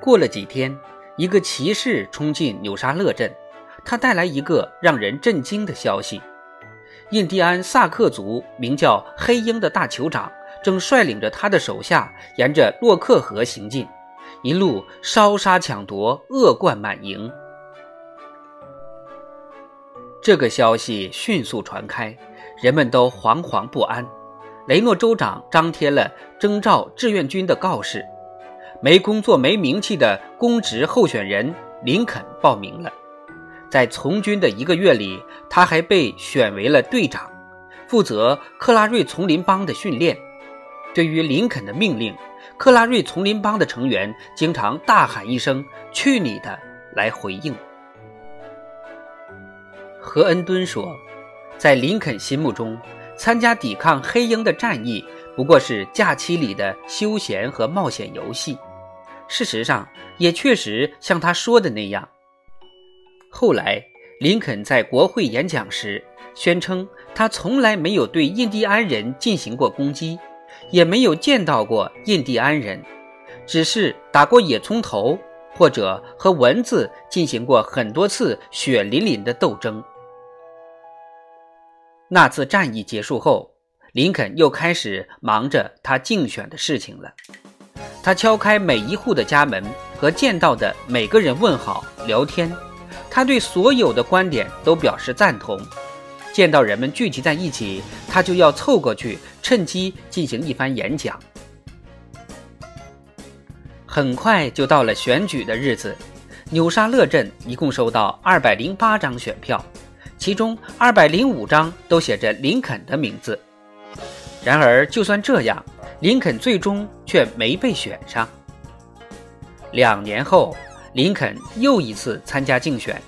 过了几天，一个骑士冲进纽沙勒镇，他带来一个让人震惊的消息：印第安萨克族名叫黑鹰的大酋长正率领着他的手下沿着洛克河行进，一路烧杀抢夺，恶贯满盈。这个消息迅速传开，人们都惶惶不安。雷诺州长张贴了征召志愿军的告示，没工作没名气的公职候选人林肯报名了。在从军的一个月里，他还被选为了队长，负责克拉瑞丛林帮的训练。对于林肯的命令，克拉瑞丛林帮的成员经常大喊一声“去你的”来回应。何恩敦说，在林肯心目中，参加抵抗黑鹰的战役不过是假期里的休闲和冒险游戏。事实上，也确实像他说的那样。后来，林肯在国会演讲时宣称，他从来没有对印第安人进行过攻击，也没有见到过印第安人，只是打过野葱头，或者和蚊子进行过很多次血淋淋的斗争。那次战役结束后，林肯又开始忙着他竞选的事情了。他敲开每一户的家门，和见到的每个人问好聊天，他对所有的观点都表示赞同。见到人们聚集在一起，他就要凑过去，趁机进行一番演讲。很快就到了选举的日子，纽沙勒镇一共收到208张选票，其中205张都写着林肯的名字。然而就算这样，林肯最终却没被选上。2年后，林肯又一次参加竞选，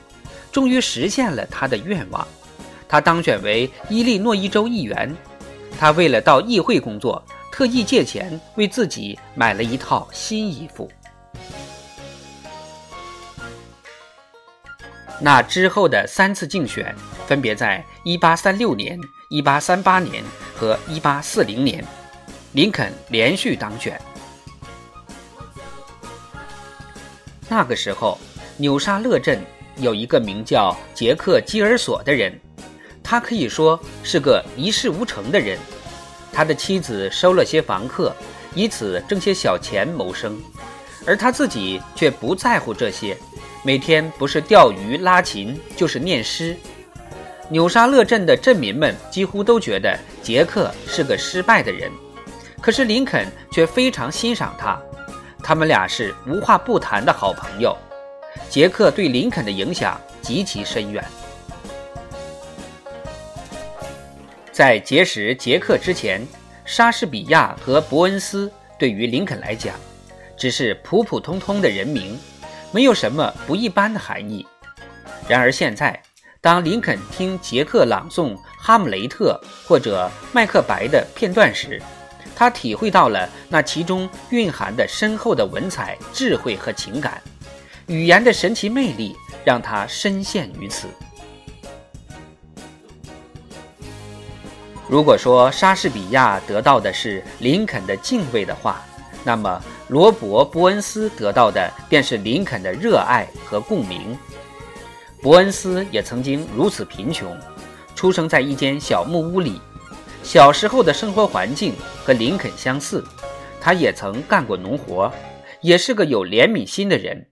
终于实现了他的愿望。他当选为伊利诺伊州议员。他为了到议会工作，特意借钱为自己买了一套新衣服。那之后的3次竞选，分别在1836年、1838年和1840年，林肯连续当选。那个时候，纽沙勒镇有一个名叫杰克基尔索的人，他可以说是个一事无成的人。他的妻子收了些房客，以此挣些小钱谋生，而他自己却不在乎这些，每天不是钓鱼拉琴就是念诗。纽沙勒镇的镇民们几乎都觉得杰克是个失败的人，可是林肯却非常欣赏他，他们俩是无话不谈的好朋友。杰克对林肯的影响极其深远。在结识杰克之前，莎士比亚和伯恩斯对于林肯来讲，只是普普通通的人名，没有什么不一般的含义。然而现在，当林肯听杰克朗诵《哈姆雷特》或者《麦克白》的片段时，他体会到了那其中蕴含的深厚的文采、智慧和情感。语言的神奇魅力让他深陷于此。如果说莎士比亚得到的是林肯的敬畏的话，那么罗伯·伯恩斯得到的便是林肯的热爱和共鸣。伯恩斯也曾经如此贫穷，出生在一间小木屋里，小时候的生活环境和林肯相似。他也曾干过农活，也是个有怜悯心的人，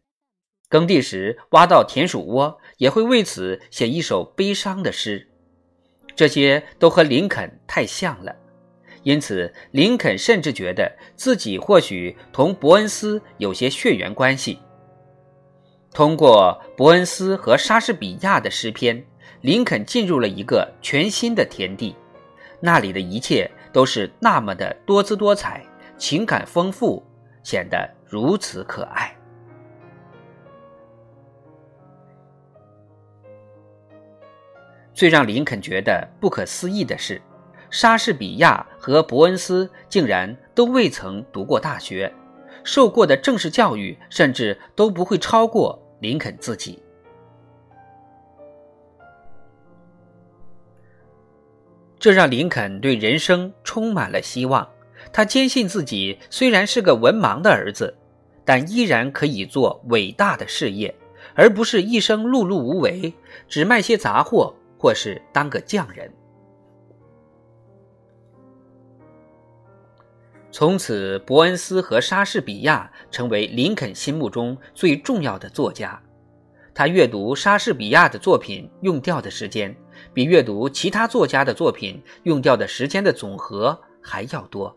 耕地时挖到田鼠窝，也会为此写一首悲伤的诗。这些都和林肯太像了，因此林肯甚至觉得自己或许同伯恩斯有些血缘关系。通过伯恩斯和莎士比亚的诗篇，林肯进入了一个全新的天地，那里的一切都是那么的多姿多彩，情感丰富，显得如此可爱。最让林肯觉得不可思议的是，莎士比亚和伯恩斯竟然都未曾读过大学，受过的正式教育甚至都不会超过林肯自己。这让林肯对人生充满了希望，他坚信自己虽然是个文盲的儿子，但依然可以做伟大的事业，而不是一生碌碌无为，只卖些杂货或是当个匠人。从此，伯恩斯和莎士比亚成为林肯心目中最重要的作家。他阅读莎士比亚的作品用掉的时间，比阅读其他作家的作品用掉的时间的总和还要多。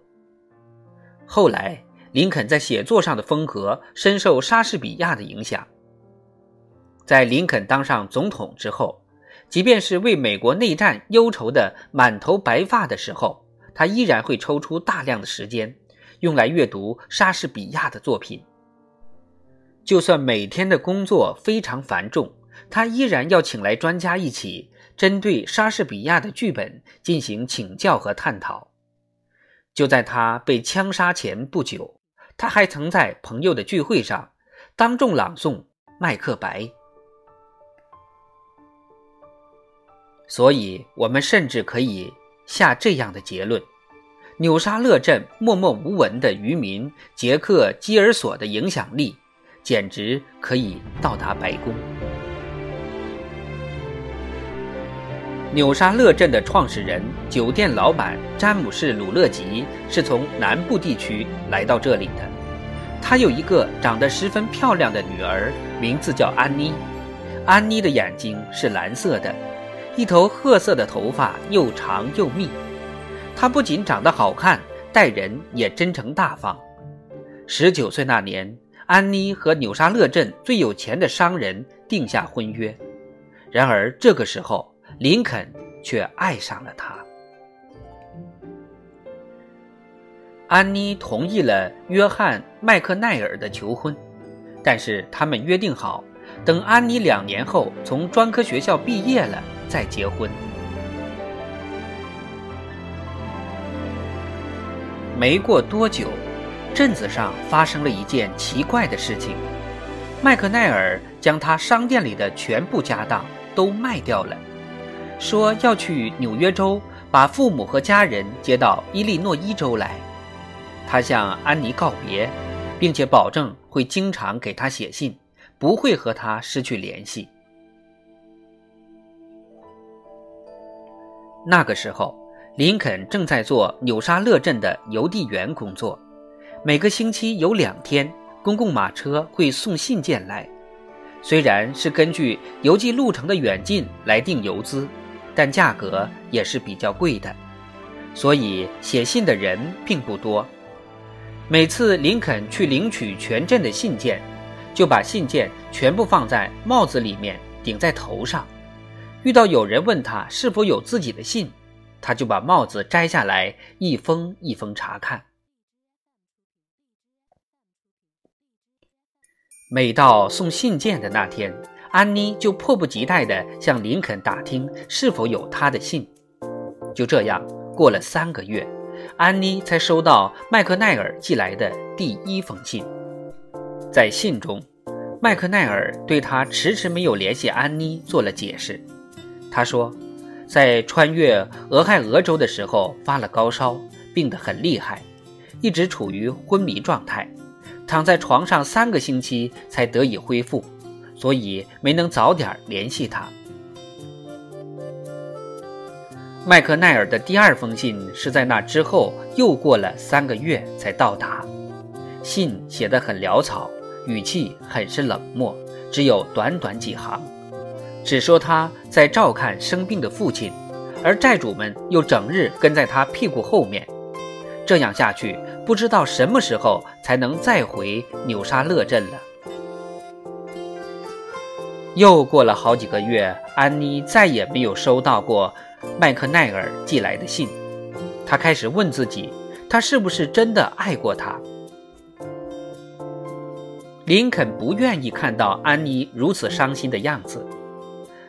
后来，林肯在写作上的风格深受莎士比亚的影响。在林肯当上总统之后，即便是为美国内战忧愁的满头白发的时候，他依然会抽出大量的时间用来阅读莎士比亚的作品。就算每天的工作非常繁重，他依然要请来专家一起针对莎士比亚的剧本进行请教和探讨。就在他被枪杀前不久，他还曾在朋友的聚会上当众朗诵麦克白。所以我们甚至可以下这样的结论：纽沙勒镇默默无闻的渔民杰克·基尔索的影响力简直可以到达白宫。纽沙勒镇的创始人、酒店老板詹姆士·鲁勒吉是从南部地区来到这里的。他有一个长得十分漂亮的女儿，名字叫安妮。安妮的眼睛是蓝色的，一头褐色的头发又长又密。她不仅长得好看，待人也真诚大方。19岁那年，安妮和纽沙勒镇最有钱的商人定下婚约。然而这个时候，林肯却爱上了她。安妮同意了约翰·麦克奈尔的求婚，但是他们约定好，等安妮2年后从专科学校毕业了再结婚。没过多久，镇子上发生了一件奇怪的事情，麦克奈尔将他商店里的全部家当都卖掉了，说要去纽约州把父母和家人接到伊利诺伊州来。他向安妮告别，并且保证会经常给她写信，不会和她失去联系。那个时候，林肯正在做纽沙勒镇的邮递员工作，每个星期有2天，公共马车会送信件来。虽然是根据邮寄路程的远近来定邮资，但价格也是比较贵的，所以写信的人并不多。每次林肯去领取全镇的信件，就把信件全部放在帽子里面顶在头上。遇到有人问他是否有自己的信，他就把帽子摘下来，一封一封查看。每到送信件的那天，安妮就迫不及待地向林肯打听是否有他的信。就这样过了3个月，安妮才收到麦克奈尔寄来的第1封信。在信中，麦克奈尔对他迟迟没有联系安妮做了解释。他说，在穿越俄亥俄州的时候发了高烧，病得很厉害，一直处于昏迷状态，躺在床上3个星期才得以恢复，所以没能早点联系他。麦克奈尔的第2封信是在那之后又过了3个月才到达。信写得很潦草，语气很是冷漠，只有短短几行，只说他在照看生病的父亲，而债主们又整日跟在他屁股后面。这样下去，不知道什么时候才能再回纽沙勒镇了。又过了好几个月，安妮再也没有收到过麦克奈尔寄来的信。她开始问自己，他是不是真的爱过他？林肯不愿意看到安妮如此伤心的样子。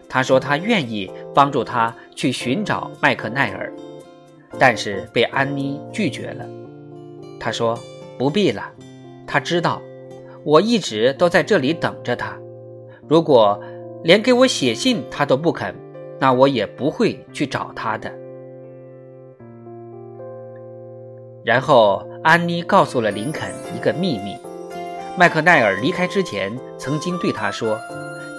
他说他愿意帮助她去寻找麦克奈尔，但是被安妮拒绝了。他说，不必了，他知道，我一直都在这里等着他。如果连给我写信他都不肯，那我也不会去找他的。然后安妮告诉了林肯一个秘密，麦克奈尔离开之前曾经对他说，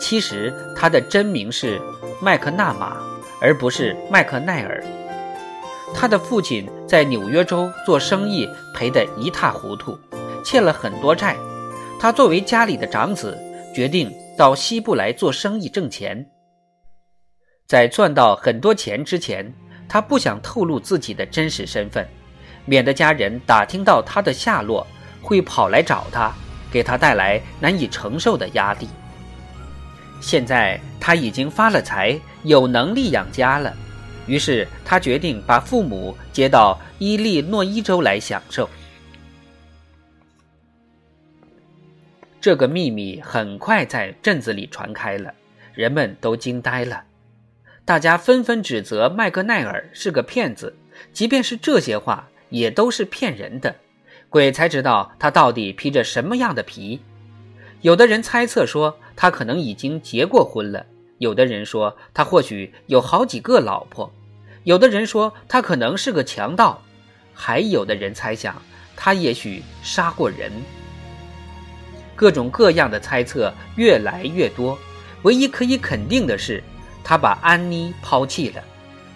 其实他的真名是麦克纳马，而不是麦克奈尔。他的父亲在纽约州做生意赔得一塌糊涂，欠了很多债。他作为家里的长子，决定到西部来做生意挣钱。在赚到很多钱之前，他不想透露自己的真实身份，免得家人打听到他的下落会跑来找他，给他带来难以承受的压力。现在他已经发了财，有能力养家了，于是他决定把父母接到伊利诺伊州来享受。这个秘密很快在镇子里传开了，人们都惊呆了，大家纷纷指责麦克奈尔是个骗子，即便是这些话也都是骗人的，鬼才知道他到底披着什么样的皮。有的人猜测说他可能已经结过婚了，有的人说他或许有好几个老婆，有的人说他可能是个强盗，还有的人猜想他也许杀过人。各种各样的猜测越来越多，唯一可以肯定的是他把安妮抛弃了，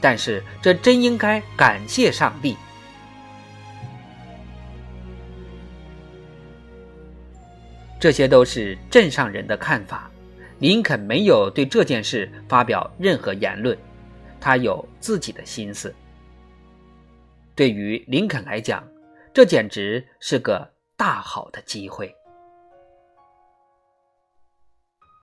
但是这真应该感谢上帝。这些都是镇上人的看法，林肯没有对这件事发表任何言论，他有自己的心思。对于林肯来讲，这简直是个大好的机会。